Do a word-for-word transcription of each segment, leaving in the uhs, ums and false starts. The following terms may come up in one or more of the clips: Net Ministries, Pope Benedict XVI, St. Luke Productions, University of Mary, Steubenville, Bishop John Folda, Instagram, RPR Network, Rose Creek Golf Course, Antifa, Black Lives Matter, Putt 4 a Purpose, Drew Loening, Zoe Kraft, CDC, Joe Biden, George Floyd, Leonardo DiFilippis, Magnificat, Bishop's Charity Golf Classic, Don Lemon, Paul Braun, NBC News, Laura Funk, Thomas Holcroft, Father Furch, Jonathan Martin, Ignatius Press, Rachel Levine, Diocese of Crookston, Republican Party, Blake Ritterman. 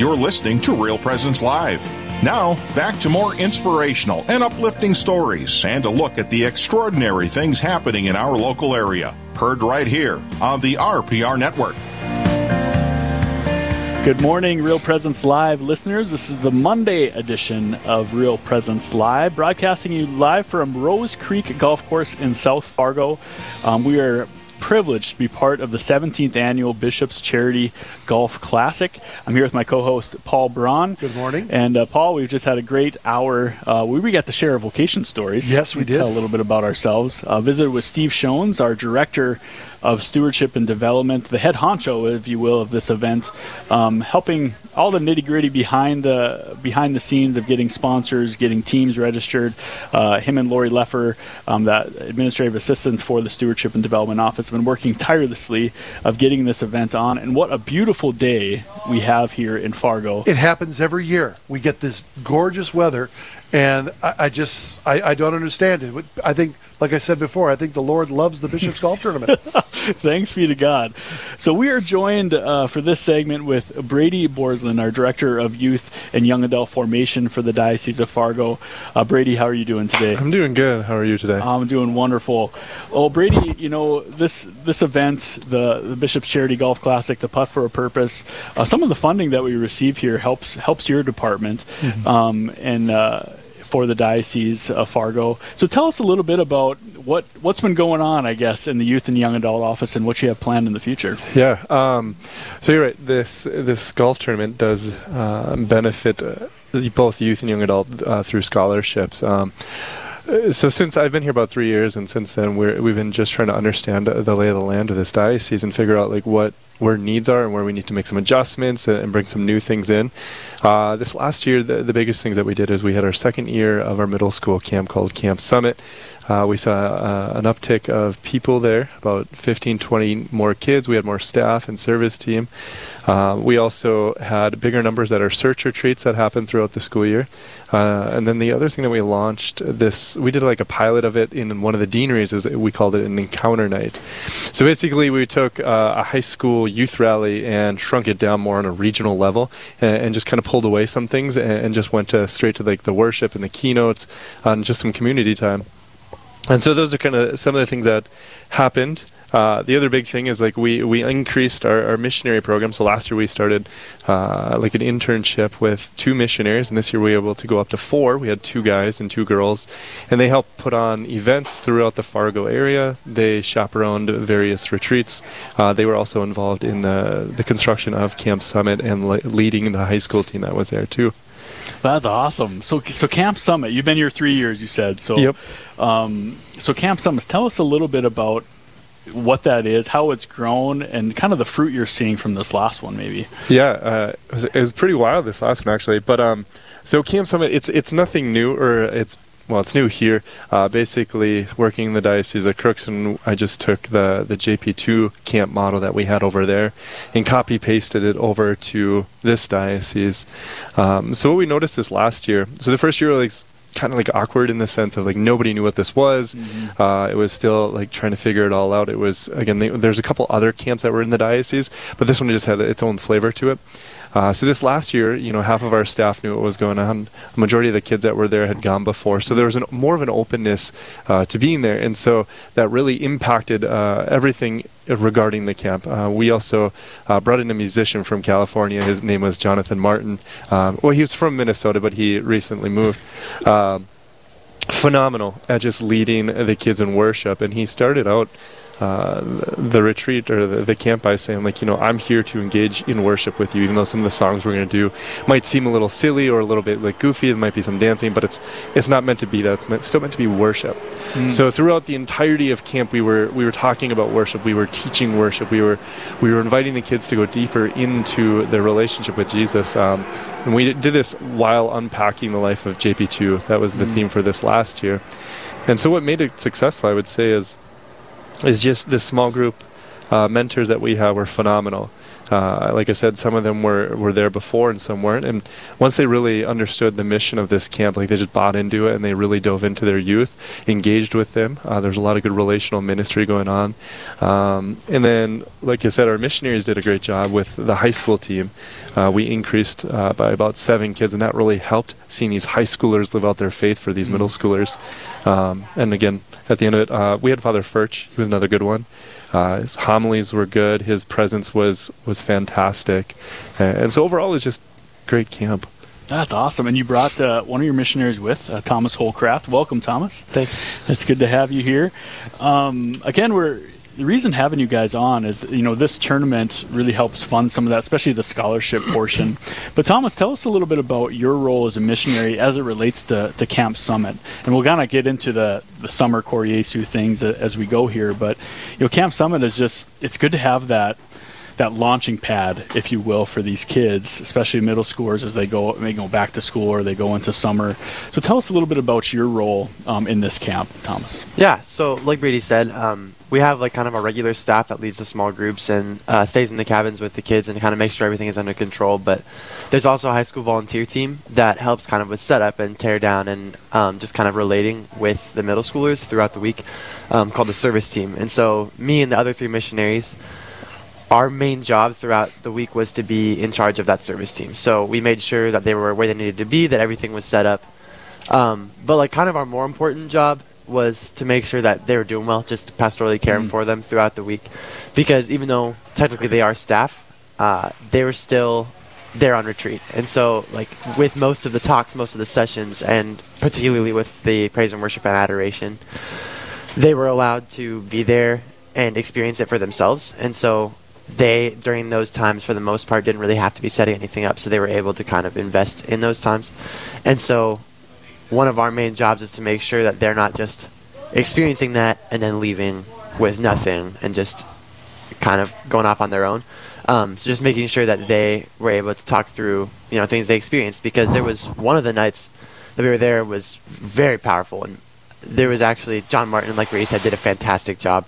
You're listening to Real Presence Live. Now, back to more inspirational and uplifting stories and a look at the extraordinary things happening in our local area. Heard right here on the R P R Network. Good morning, Real Presence Live listeners. This is the Monday edition of Real Presence Live, broadcasting you live from Rose Creek Golf Course in South Fargo. Um, we are privileged to be part of the seventeenth annual Bishop's Charity Golf Classic. I'm here with my co-host Paul Braun. Good morning. And uh, Paul, we've just had a great hour. Uh, we, we got to share vocation stories. Yes, we did. Tell a little bit about ourselves. Uh, visited with Steve Shones, our director of stewardship and development, the head honcho, if you will, of this event, um, helping all the nitty gritty behind the behind the scenes of getting sponsors, getting teams registered. Uh, him and Lori Leffer, um, that administrative assistants for the Stewardship and Development Office, have been working tirelessly of getting this event on. And what a beautiful day we have here in Fargo. It happens every year. We get this gorgeous weather, and I, I just I, I don't understand it. I think, like I said before, I think the Lord loves the Bishop's Golf Tournament. Thanks be to God. So we are joined uh, for this segment with Brady Borslien, our Director of Youth and Young Adult Formation for the Diocese of Fargo. Uh, Brady, how are you doing today? I'm doing good. How are you today? I'm doing wonderful. Well, Brady, you know, this this event, the, the Bishop's Charity Golf Classic, the Putt for a Purpose, uh, some of the funding that we receive here helps helps your department. Mm-hmm. um, and uh for the Diocese of Fargo. So tell us a little bit about what, what's been going on, I guess, in the Youth and Young Adult Office and what you have planned in the future. Yeah, um, so you're right, this this golf tournament does uh, benefit uh, both youth and young adult uh, through scholarships. Um, so since I've been here about three years, and since then we're, we've been just trying to understand the lay of the land of this diocese and figure out like what where needs are and where we need to make some adjustments and bring some new things in. Uh, this last year, the, the biggest things that we did is we had our second year of our middle school camp called Camp Summit. Uh, we saw uh, an uptick of people there, about fifteen, twenty more kids. We had more staff and service team. Uh, we also had bigger numbers at our search retreats that happened throughout the school year. Uh, and then the other thing that we launched this, we did like a pilot of it in one of the deaneries, is we called it an encounter night. So basically we took uh, a high school youth rally and shrunk it down more on a regional level, and, and just kind of pulled away some things and, and just went to straight to like the worship and the keynotes and just some community time. And so those are kind of some of the things that happened. Uh, the other big thing is like we, we increased our, our missionary program. So last year we started uh, like an internship with two missionaries, and this year we were able to go up to four. We had two guys and two girls, and they helped put on events throughout the Fargo area. They chaperoned various retreats. Uh, they were also involved in the, the construction of Camp Summit and le- leading the high school team that was there too. That's awesome. So, so Camp Summit, you've been here three years, you said. So, yep. um, so Camp Summit, tell us a little bit about what that is, how it's grown, and kind of the fruit you're seeing from this last one, maybe. Yeah, uh, it was, it was pretty wild this last one actually. But um, so Camp Summit, it's it's nothing new, or it's. Well, it's new here. Uh, basically, working in the Diocese of Crookston, I just took the, the J P two camp model that we had over there and copy-pasted it over to this diocese. Um, so what we noticed this last year, so the first year was kind of like awkward in the sense of like nobody knew what this was. Mm-hmm. Uh, it was still like trying to figure it all out. It was, again, they, there's a couple other camps that were in the diocese, but this one just had its own flavor to it. Uh, so this last year, you know, half of our staff knew what was going on. The majority of the kids that were there had gone before. So there was an, more of an openness uh, to being there. And so that really impacted uh, everything regarding the camp. Uh, we also uh, brought in a musician from California. His name was Jonathan Martin. Um, well, he was from Minnesota, but he recently moved. Um, phenomenal at just leading the kids in worship. And he started out Uh, the retreat or the, the camp by saying like, you know, I'm here to engage in worship with you, even though some of the songs we're going to do might seem a little silly or a little bit like goofy. There might be some dancing, but it's it's not meant to be that. It's meant, still meant to be worship. Mm. So throughout the entirety of camp, we were we were talking about worship. We were teaching worship. We were we were inviting the kids to go deeper into their relationship with Jesus. Um, and we did this while unpacking the life of J P two. That was the mm. theme for this last year. And so what made it successful, I would say, is is just this small group uh, mentors that we have were phenomenal. Uh, like I said, some of them were, were there before and some weren't. And once they really understood the mission of this camp, like they just bought into it and they really dove into their youth, engaged with them. Uh, there's a lot of good relational ministry going on. Um, and then, like I said, our missionaries did a great job with the high school team. Uh, we increased uh, by about seven kids, and that really helped seeing these high schoolers live out their faith for these mm-hmm. middle schoolers. Um, and again, at the end of it, uh, we had Father Furch, who was another good one. Uh, his homilies were good. His presence was was fantastic, uh, and so overall, it was just great camp. That's awesome. And you brought uh, one of your missionaries with, uh, Thomas Holcroft. Welcome, Thomas. Thanks. It's good to have you here. Um, again, we're the reason having you guys on is that, you know, this tournament really helps fund some of that, especially the scholarship portion. But Thomas, tell us a little bit about your role as a missionary as it relates to, to Camp Summit, and we'll kind of get into the the summer Core Jesu things as we go here. But you know, Camp Summit is just, it's good to have that that launching pad, if you will, for these kids, especially middle schoolers as they go they go back to school or they go into summer. So tell us a little bit about your role um, in this camp, Thomas. Yeah, so like Brady said, um, we have like kind of a regular staff that leads the small groups and uh, stays in the cabins with the kids and kind of makes sure everything is under control. But there's also a high school volunteer team that helps kind of with setup and tear down and um, just kind of relating with the middle schoolers throughout the week, um, called the service team. And so me and the other three missionaries, our main job throughout the week was to be in charge of that service team. So we made sure that they were where they needed to be, that everything was set up. Um, but like kind of our more important job was to make sure that they were doing well, just pastorally caring mm. for them throughout the week. Because even though technically they are staff, uh, they were still there on retreat. And so like with most of the talks, most of the sessions, and particularly with the praise and worship and adoration, they were allowed to be there and experience it for themselves. And so they, during those times, for the most part, didn't really have to be setting anything up, so they were able to kind of invest in those times. And so one of our main jobs is to make sure that they're not just experiencing that and then leaving with nothing and just kind of going off on their own. Um, so just making sure that they were able to talk through, you know, things they experienced, because there was one of the nights that we were there was very powerful, and there was actually John Martin, like Reese said, did a fantastic job.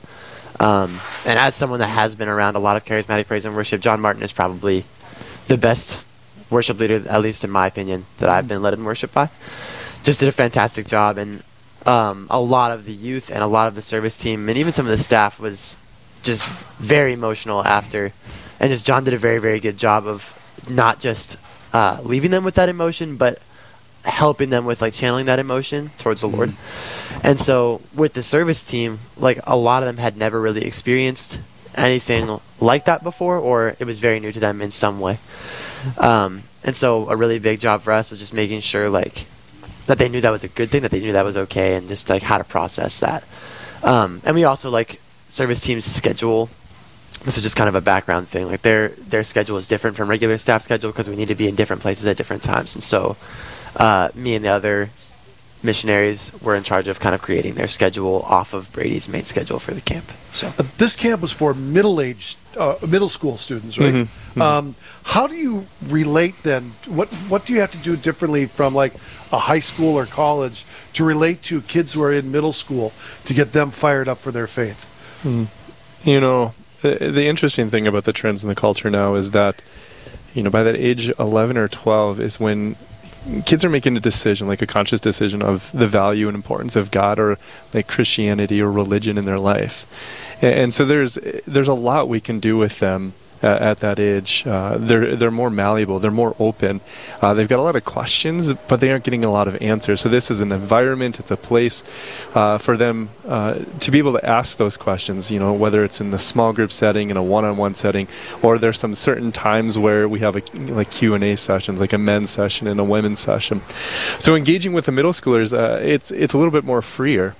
Um, and as someone that has been around a lot of charismatic praise and worship, John Martin is probably the best worship leader, at least in my opinion, that I've been led in worship by. Just did a fantastic job, and um, a lot of the youth and a lot of the service team and even some of the staff was just very emotional after. And just John did a very, very good job of not just uh, leaving them with that emotion, but helping them with like channeling that emotion towards the Lord. And so with the service team, like a lot of them had never really experienced anything like that before, or it was very new to them in some way. Um, and so a really big job for us was just making sure like that they knew that was a good thing, that they knew that was okay, and just like how to process that. Um, and we also like service teams schedule. This is just kind of a background thing. Like their their schedule is different from regular staff schedule because we need to be in different places at different times. And so Uh, me and the other missionaries were in charge of kind of creating their schedule off of Brady's main schedule for the camp. So uh, this camp was for middle-aged, uh, middle school students, right? Mm-hmm. Mm-hmm. Um, how do you relate then? What what do you have to do differently from like a high school or college to relate to kids who are in middle school to get them fired up for their faith? Mm. You know, the, the interesting thing about the trends in the culture now is that, you know, by that age eleven or twelve is when kids are making a decision, like a conscious decision of the value and importance of God or like Christianity or religion in their life. And, and so there's there's a lot we can do with them uh, at that age. Uh, they're they're more malleable. They're more open. Uh, they've got a lot of questions, but they aren't getting a lot of answers. So this is an environment. It's a place uh, for them uh, to be able to ask those questions, you know, whether it's in the small group setting, in a one-on-one setting, or there's some certain times where we have a, like Q and A sessions, like a men's session and a women's session. So engaging with the middle schoolers, uh, it's it's a little bit more freer.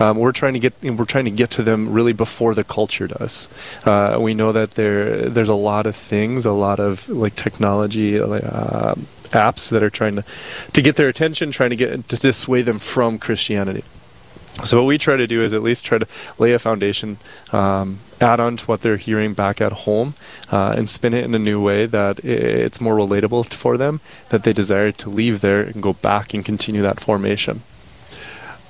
Um, we're trying to get we're trying to get to them really before the culture does. Uh, we know that there there's a lot of things, a lot of like technology uh, apps that are trying to to get their attention, trying to get to dissuade them from Christianity. So what we try to do is at least try to lay a foundation, um, add on to what they're hearing back at home, uh, and spin it in a new way that it's more relatable for them, that they desire to leave there and go back and continue that formation.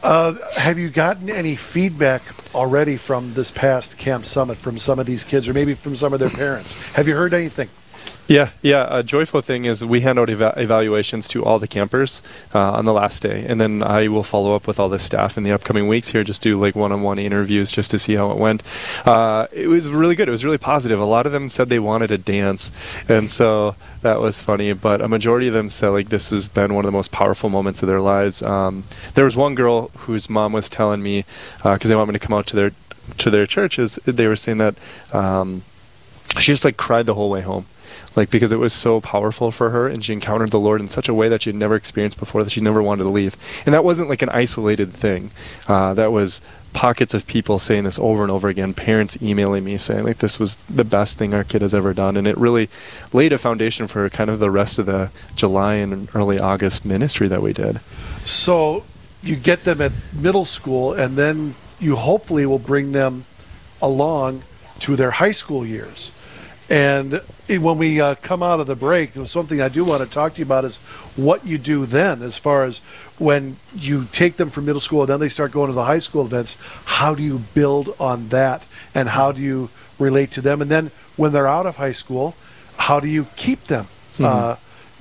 Uh, have you gotten any feedback already from this past Camp Summit from some of these kids, or maybe from some of their parents? Have you heard anything? Yeah, yeah. A joyful thing is we hand out eva- evaluations to all the campers uh, on the last day, and then I will follow up with all the staff in the upcoming weeks here, just do like one-on-one interviews just to see how it went. Uh, it was really good. It was really positive. A lot of them said they wanted to dance, and so that was funny, but a majority of them said like this has been one of the most powerful moments of their lives. Um, there was one girl whose mom was telling me, because uh, they want me to come out to their to their churches, they were saying that um, she just like cried the whole way home. Like, because it was so powerful for her, and she encountered the Lord in such a way that she had never experienced before, that she never wanted to leave. And that wasn't like an isolated thing. Uh, that was pockets of people saying this over and over again, parents emailing me saying, like, this was the best thing our kid has ever done. And it really laid a foundation for kind of the rest of the July and early August ministry that we did. So you get them at middle school, and then you hopefully will bring them along to their high school years. And when we uh, come out of the break, something I do want to talk to you about is what you do then, as far as when you take them from middle school and then they start going to the high school events. How do you build on that, and how do you relate to them? And then when they're out of high school, how do you keep them mm-hmm. uh,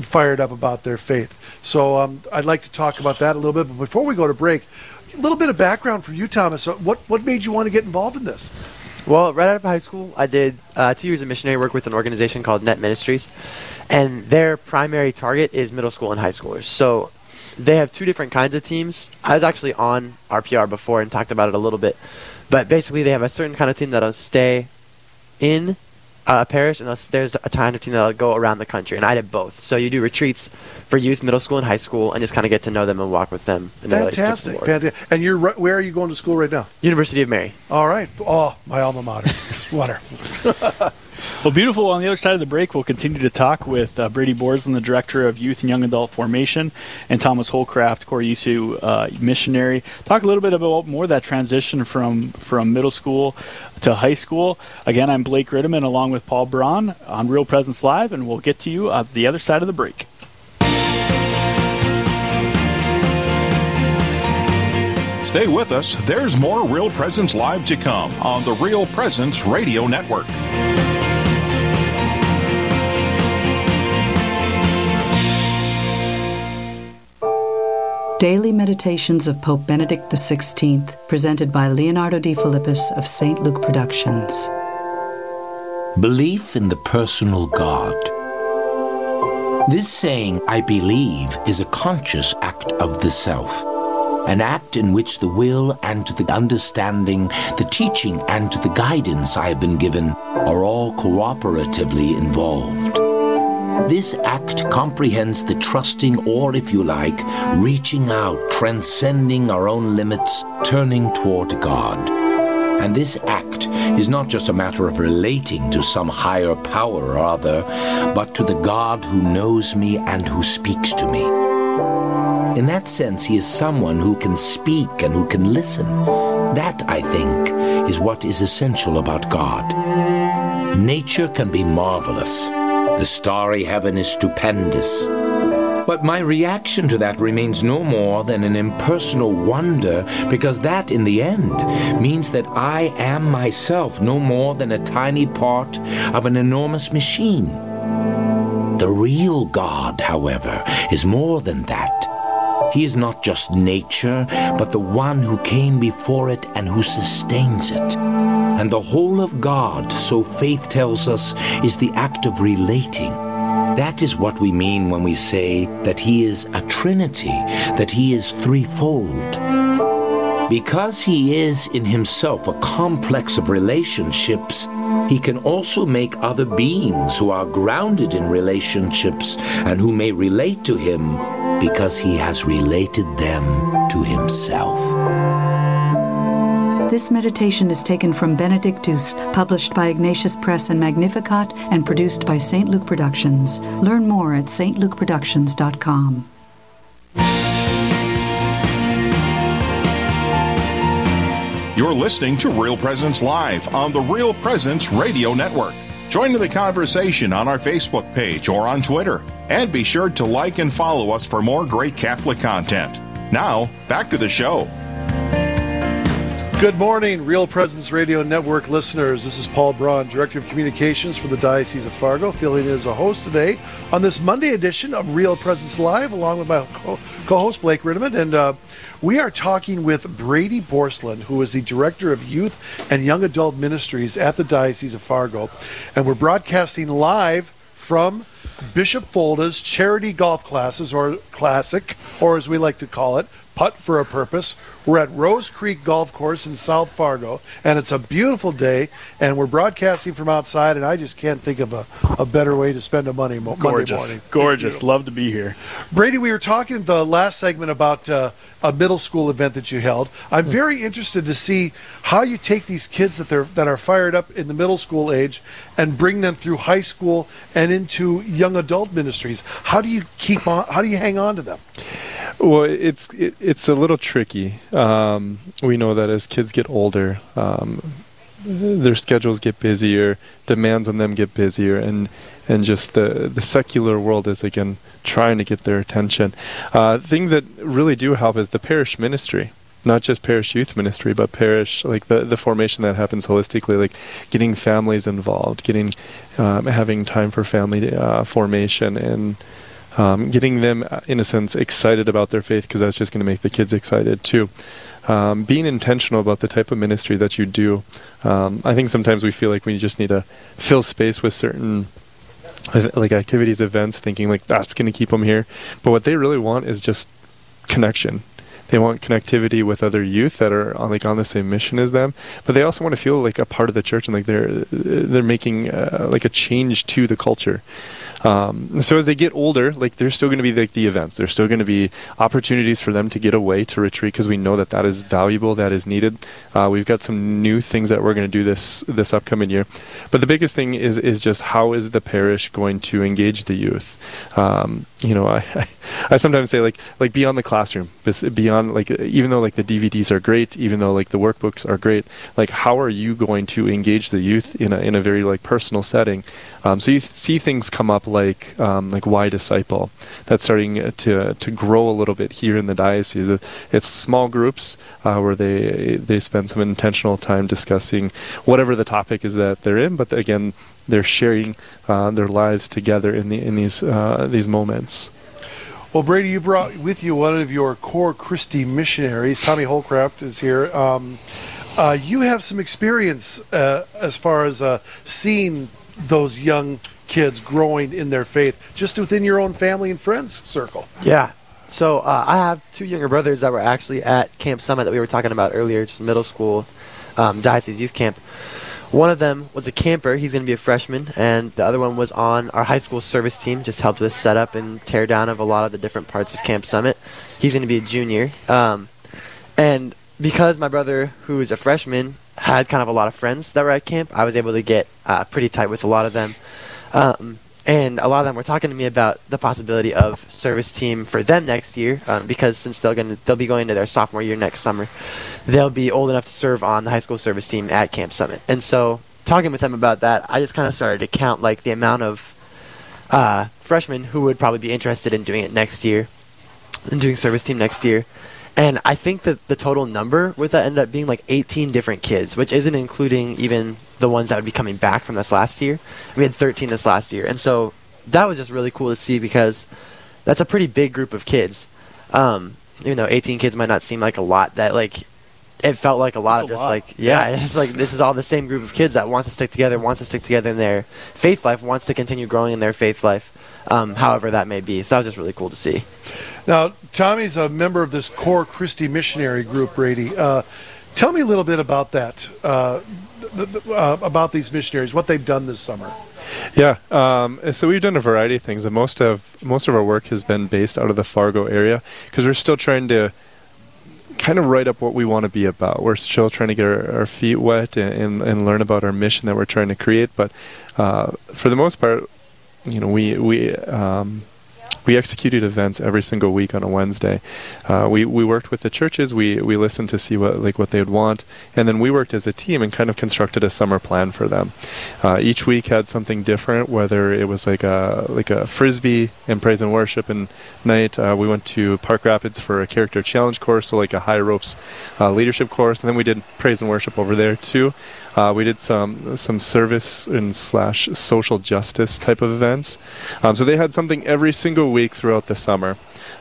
fired up about their faith? So um, I'd like to talk about that a little bit. But before we go to break, a little bit of background for you, Thomas. What, what made you want to get involved in this? Well, right out of high school, I did uh, two years of missionary work with an organization called Net Ministries, and their primary target is middle school and high schoolers. So they have two different kinds of teams. I was actually on R P R before and talked about it a little bit, but basically they have a certain kind of team that'll stay in a parish, and there's a kind of team that'll go around the country, and I did both. So you do retreats for youth, middle school, and high school, and just kind of get to know them and walk with them. In fantastic, fantastic. And you're right, where are you going to school right now? University of Mary. All right. Oh, my alma mater. Water. Well, beautiful. On the other side of the break, we'll continue to talk with uh, Brady Borslien, the Director of Youth and Young Adult Formation, and Thomas Holcroft, Core Christi uh, missionary. Talk a little bit about more of that transition from, from middle school to high school. Again, I'm Blake Ritterman along with Paul Braun on Real Presence Live, and we'll get to you on the other side of the break. Stay with us. There's more Real Presence Live to come on the Real Presence Radio Network. Daily Meditations of Pope Benedict the sixteenth, presented by Leonardo DiFilippis of Saint Luke Productions. Belief in the personal God. This saying, I believe, is a conscious act of the self, an act in which the will and the understanding, the teaching and the guidance I have been given are all cooperatively involved. This act comprehends the trusting, or if you like, reaching out, transcending our own limits, turning toward God. And this act is not just a matter of relating to some higher power or other, but to the God who knows me and who speaks to me. In that sense, he is someone who can speak and who can listen. That, I think, is what is essential about God. Nature can be marvelous. The starry heaven is stupendous. But my reaction to that remains no more than an impersonal wonder, because that, in the end, means that I am myself no more than a tiny part of an enormous machine. The real God, however, is more than that. He is not just nature, but the one who came before it and who sustains it. And the whole of God, so faith tells us, is the act of relating. That is what we mean when we say that he is a trinity, that he is threefold. Because he is in himself a complex of relationships, he can also make other beings who are grounded in relationships and who may relate to him because he has related them to himself. This meditation is taken from Benedictus, published by Ignatius Press and Magnificat, and produced by Saint Luke Productions. Learn more at S T Luke Productions dot com. You're listening to Real Presence Live on the Real Presence Radio Network. Join the conversation on our Facebook page or on Twitter. And be sure to like and follow us for more great Catholic content. Now, back to the show. Good morning, Real Presence Radio Network listeners. This is Paul Braun, Director of Communications for the Diocese of Fargo, filling in as a host today on this Monday edition of Real Presence Live, along with my co-host Blake Ritterman. And uh, we are talking with Brady Borslien, who is the Director of Youth and Young Adult Ministries at the Diocese of Fargo. And we're broadcasting live from Bishop Folda's Charity Golf Classes, or Classic, or as we like to call it, Putt for a Purpose. We're at Rose Creek Golf Course in South Fargo, and it's a beautiful day, and we're broadcasting from outside, and I just can't think of a, a better way to spend a Monday, mo- Monday morning. Gorgeous. Love to be here. Brady, we were talking the last segment about uh, a middle school event that you held. I'm very interested to see how you take these kids that, they're, that are fired up in the middle school age and bring them through high school and into young adult ministries. How do you keep on? How do you hang on to them? Well, it's it, it's a little tricky. Um, we know that as kids get older, um, their schedules get busier, demands on them get busier, and and just the, the secular world is again trying to get their attention. Uh, things that really do help is the parish ministry. Not just parish youth ministry, but parish, like the, the formation that happens holistically, like getting families involved, getting um, having time for family uh, formation, and um, getting them, in a sense, excited about their faith, because that's just going to make the kids excited too. Um, being intentional about the type of ministry that you do. Um, I think sometimes we feel like we just need to fill space with certain like activities, events, thinking like that's going to keep them here. But what they really want is just connection. They want connectivity with other youth that are on, like on the same mission as them, but they also want to feel like a part of the church and like they're they're making uh, like a change to the culture. Um, so as they get older, like there's still going to be like the events, there's still going to be opportunities for them to get away to retreat because we know that that is valuable, that is needed. Uh, we've got some new things that we're going to do this this upcoming year, but the biggest thing is is just how is the parish going to engage the youth? Um, you know, I, I I sometimes say like like beyond the classroom, beyond. Like even though like the D V Ds are great, even though like the workbooks are great, like how are you going to engage the youth in a in a very like personal setting? Um, so you th- see things come up like um, like why disciple? That's starting to to grow a little bit here in the diocese. It's small groups uh, where they they spend some intentional time discussing whatever the topic is that they're in, but again they're sharing uh, their lives together in the in these uh, these moments. Well, Brady, you brought with you one of your Core Christi missionaries. Tommy Holcroft is here. Um, uh, you have some experience uh, as far as uh, seeing those young kids growing in their faith, just within your own family and friends circle. Yeah. So uh, I have two younger brothers that were actually at Camp Summit that we were talking about earlier, just middle school um, diocese youth camp. One of them was a camper, he's going to be a freshman, and the other one was on our high school service team, just helped with set up and tear down of a lot of the different parts of Camp Summit. He's going to be a junior. Um, and because my brother, who is a freshman, had kind of a lot of friends that were at camp, I was able to get uh, pretty tight with a lot of them. Um, and a lot of them were talking to me about the possibility of service team for them next year, um, because since they're gonna, they'll be going into their sophomore year next summer, they'll be old enough to serve on the high school service team at Camp Summit. And so talking with them about that, I just kind of started to count like the amount of uh, freshmen who would probably be interested in doing it next year and doing service team next year. And I think that the total number with that ended up being like eighteen different kids, which isn't including even the ones that would be coming back from this last year. We had thirteen this last year. And so that was just really cool to see because that's a pretty big group of kids. Um, even though eighteen kids might not seem like a lot, that like it felt like a lot that's of just lot. like, yeah, yeah, it's like this is all the same group of kids that wants to stick together, wants to stick together in their faith life, wants to continue growing in their faith life. Um, however that may be. So that was just really cool to see. Now, Tommy's a member of this Core Christi missionary group, Brady. Uh, tell me a little bit about that, uh, th- th- uh, about these missionaries, what they've done this summer. Yeah, um, so we've done a variety of things, and most of most of our work has been based out of the Fargo area because we're still trying to kind of write up what we want to be about. We're still trying to get our, our feet wet and, and, and learn about our mission that we're trying to create, but uh, for the most part, you know, we we um, we executed events every single week on a Wednesday. Uh, we, we worked with the churches. We, we listened to see what like what they would want. And then we worked as a team and kind of constructed a summer plan for them. Uh, each week had something different, whether it was like a, like a Frisbee and praise and worship and night. Uh, we went to Park Rapids for a character challenge course, so like a high ropes uh, leadership course. And then we did praise and worship over there too. Uh, we did some some service and slash social justice type of events. Um, so they had something every single week throughout the summer.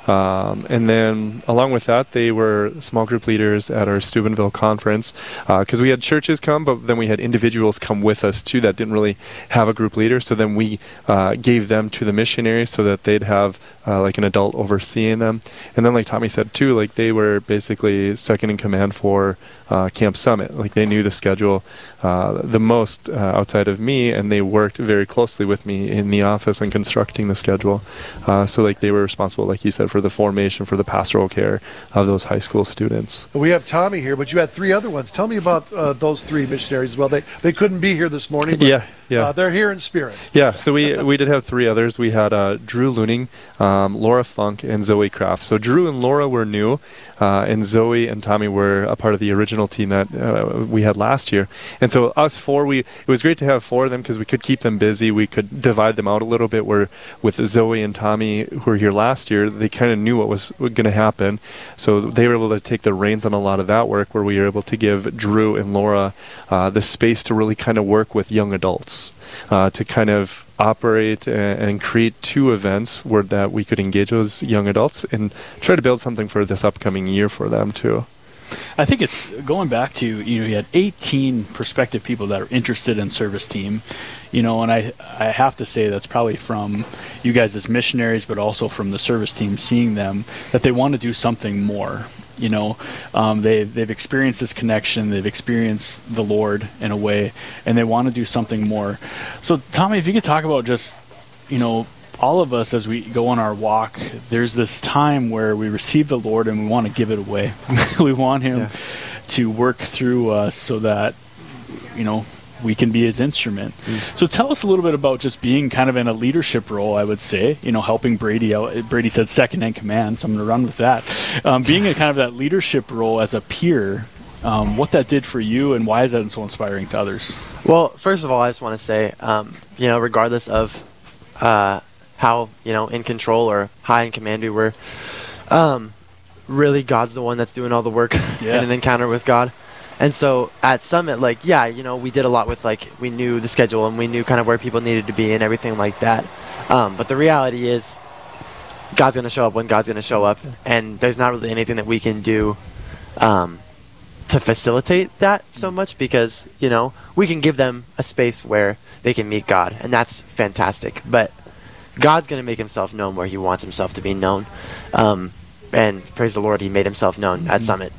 Um, and then along with that, they were small group leaders at our Steubenville conference, because uh, we had churches come, but then we had individuals come with us too that didn't really have a group leader. So then we uh, gave them to the missionaries so that they'd have uh, like an adult overseeing them. And then like Tommy said too, like they were basically second in command for uh, Camp Summit. Like they knew the schedule uh, the most uh, outside of me, and they worked very closely with me in the office and constructing the schedule. Uh, so like they were responsible, like he said, for the formation, for the pastoral care of those high school students. We have Tommy here, but you had three other ones. Tell me about uh, those three missionaries as well. They they couldn't be here this morning, but yeah, yeah. Uh, they're here in spirit. Yeah, so we, we did have three others. We had uh, Drew Loening, um, Laura Funk, and Zoe Kraft. So Drew and Laura were new, uh, and Zoe and Tommy were a part of the original team that uh, we had last year. And so us four, we it was great to have four of them because we could keep them busy. We could divide them out a little bit. Where with Zoe and Tommy, who were here last year, they kind of knew what was going to happen, so they were able to take the reins on a lot of that work, where we were able to give Drew and Laura uh, the space to really kind of work with young adults, uh, to kind of operate and, and create two events where that we could engage those young adults and try to build something for this upcoming year for them too. I think it's going back to, you know, you had eighteen prospective people that are interested in service team, you know, and I, I have to say that's probably from you guys as missionaries, but also from the service team, seeing them, that they want to do something more. You know, um, they, they've experienced this connection. They've experienced the Lord in a way, and they want to do something more. So, Tommy, if you could talk about just, you know, all of us, as we go on our walk, there's this time where we receive the Lord and we want to give it away. We want Him yeah. to work through us so that, you know, we can be His instrument. Mm. So tell us a little bit about just being kind of in a leadership role, I would say, you know, helping Brady out. Brady said second in command, so I'm going to run with that. Um, being in kind of that leadership role as a peer, um, what that did for you and why is that so inspiring to others? Well, first of all, I just want to say, um, you know, regardless of... Uh, how, you know, in control or high in command we were. Um, really, God's the one that's doing all the work yeah. in an encounter with God. And so at Summit, like, yeah, you know, we did a lot with, like, we knew the schedule and we knew kind of where people needed to be and everything like that. Um, but the reality is God's going to show up when God's going to show up. And there's not really anything that we can do um, to facilitate that so much because, you know, we can give them a space where they can meet God. And that's fantastic. But God's going to make Himself known where He wants Himself to be known. Um, and praise the Lord, He made Himself known mm-hmm. at Summit.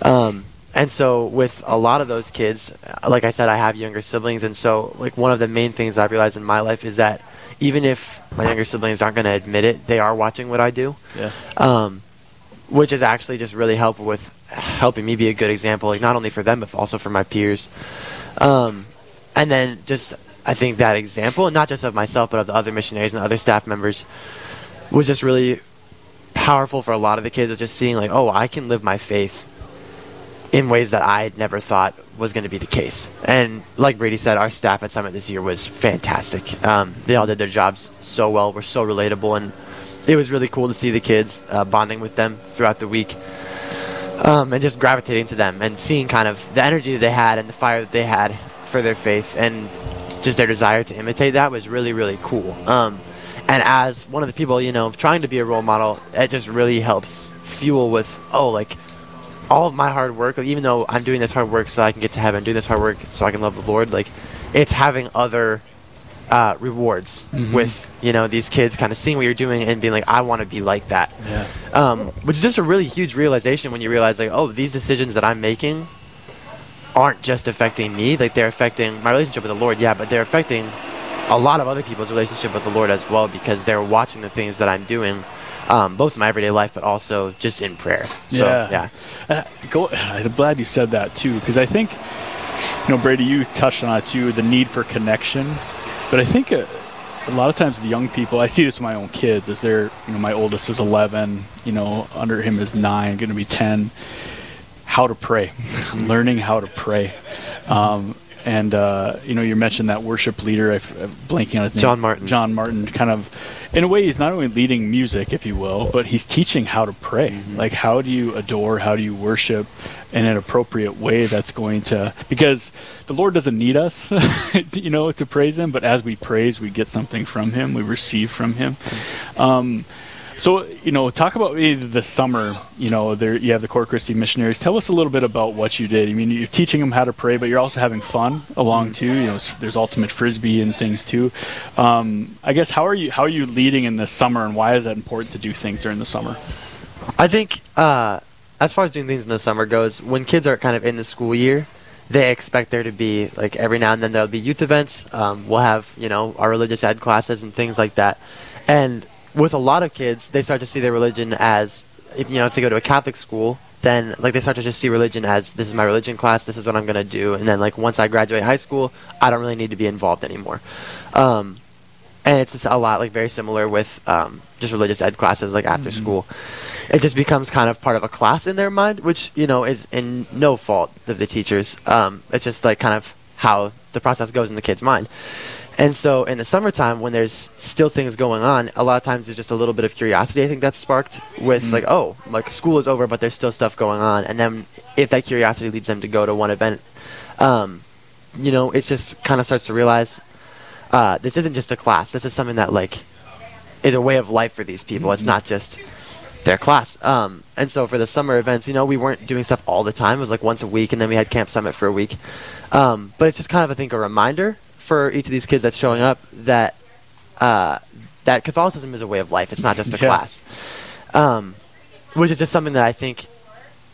Um, and so with a lot of those kids, like I said, I have younger siblings. And so like one of the main things I've realized in my life is that even if my younger siblings aren't going to admit it, they are watching what I do. Yeah. Um, which is actually just really helpful with helping me be a good example, like not only for them, but also for my peers. Um, and then just... I think that example, not just of myself, but of the other missionaries and other staff members, was just really powerful for a lot of the kids. It was just seeing like, oh, I can live my faith in ways that I had never thought was going to be the case. And like Brady said, our staff at Summit this year was fantastic. Um, they all did their jobs so well, were so relatable, and it was really cool to see the kids uh, bonding with them throughout the week. Um, and just gravitating to them and seeing kind of the energy that they had and the fire that they had for their faith. And just their desire to imitate that was really, really cool. Um, and as one of the people, you know, trying to be a role model, it just really helps fuel with, oh, like, all of my hard work, like, even though I'm doing this hard work so I can get to heaven, doing this hard work so I can love the Lord, like, it's having other uh, rewards mm-hmm. with, you know, these kids kind of seeing what you're doing and being like, I want to be like that. Yeah. Um, which is just a really huge realization when you realize, like, oh, these decisions that I'm making aren't just affecting me, like they're affecting my relationship with the Lord, yeah, but they're affecting a lot of other people's relationship with the Lord as well, because they're watching the things that I'm doing, um, both in my everyday life, but also just in prayer. So, yeah. yeah. Uh, go, I'm glad you said that too, because I think, you know, Brady, you touched on it too, the need for connection, but I think uh, a lot of times the young people, I see this with my own kids, is they're, you know, my oldest is eleven, you know, under him is nine, going to be ten. How to pray, learning how to pray. Um, and, uh, you know, you mentioned that worship leader, I'm blanking on his name. John Martin. John Martin, kind of, in a way, he's not only leading music, if you will, but he's teaching how to pray. Mm-hmm. Like, how do you adore, how do you worship in an appropriate way that's going to, because the Lord doesn't need us, you know, to praise him, but as we praise, we get something from him, we receive from him. Um, So, you know, talk about the summer, you know, there you have the Core Christi missionaries. Tell us a little bit about what you did. I mean, you're teaching them how to pray, but you're also having fun along too. You know, there's ultimate frisbee and things too. Um, I guess, how are you how are you leading in the summer, and why is that important to do things during the summer? I think uh, as far as doing things in the summer goes, when kids are kind of in the school year, they expect there to be, like, every now and then there'll be youth events. Um, we'll have, you know, our religious ed classes and things like that. And with a lot of kids, they start to see their religion as, if, you know, if they go to a Catholic school, then, like, they start to just see religion as, this is my religion class, this is what I'm going to do. And then, like, once I graduate high school, I don't really need to be involved anymore. Um, and it's just a lot, like, very similar with um, just religious ed classes, like, after mm-hmm. school. It just becomes kind of part of a class in their mind, which, you know, is in no fault of the teachers. Um, it's just, like, kind of how the process goes in the kid's mind. And so in the summertime, when there's still things going on, a lot of times there's just a little bit of curiosity, I think, that's sparked with mm-hmm. like, oh, like, school is over, but there's still stuff going on. And then if that curiosity leads them to go to one event, um, you know, it just kind of starts to realize uh, this isn't just a class. This is something that, like, is a way of life for these people. Mm-hmm. It's not just their class. Um, and so for the summer events, you know, we weren't doing stuff all the time. It was like once a week, and then we had Camp Summit for a week. Um, but it's just kind of, I think, a reminder for each of these kids that's showing up that uh, that Catholicism is a way of life. It's not just a yeah. class, um, which is just something that I think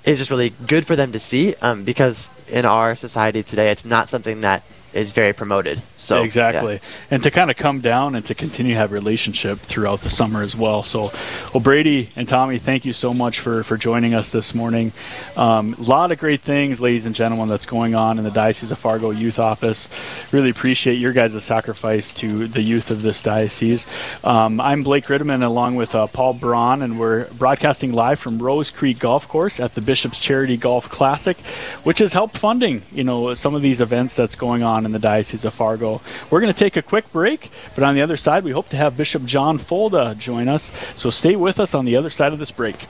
is just really good for them to see, um, because in our society today, it's not something that is very promoted. So exactly. Yeah. And to kind of come down and to continue to have relationship throughout the summer as well. So, well, Brady and Tommy, thank you so much for, for joining us this morning. A um, lot of great things, ladies and gentlemen, that's going on in the Diocese of Fargo Youth Office. Really appreciate your guys' sacrifice to the youth of this diocese. Um, I'm Blake Ritterman, along with uh, Paul Braun, and we're broadcasting live from Rose Creek Golf Course at the Bishop's Charity Golf Classic, which has helped funding, you know, some of these events that's going on in the Diocese of Fargo. We're going to take a quick break, but on the other side, we hope to have Bishop John Folda join us. So stay with us on the other side of this break.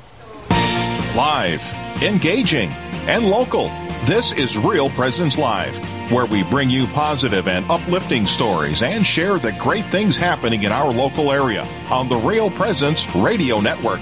Live, engaging, and local. This is Real Presence Live, where we bring you positive and uplifting stories and share the great things happening in our local area on the Real Presence Radio Network.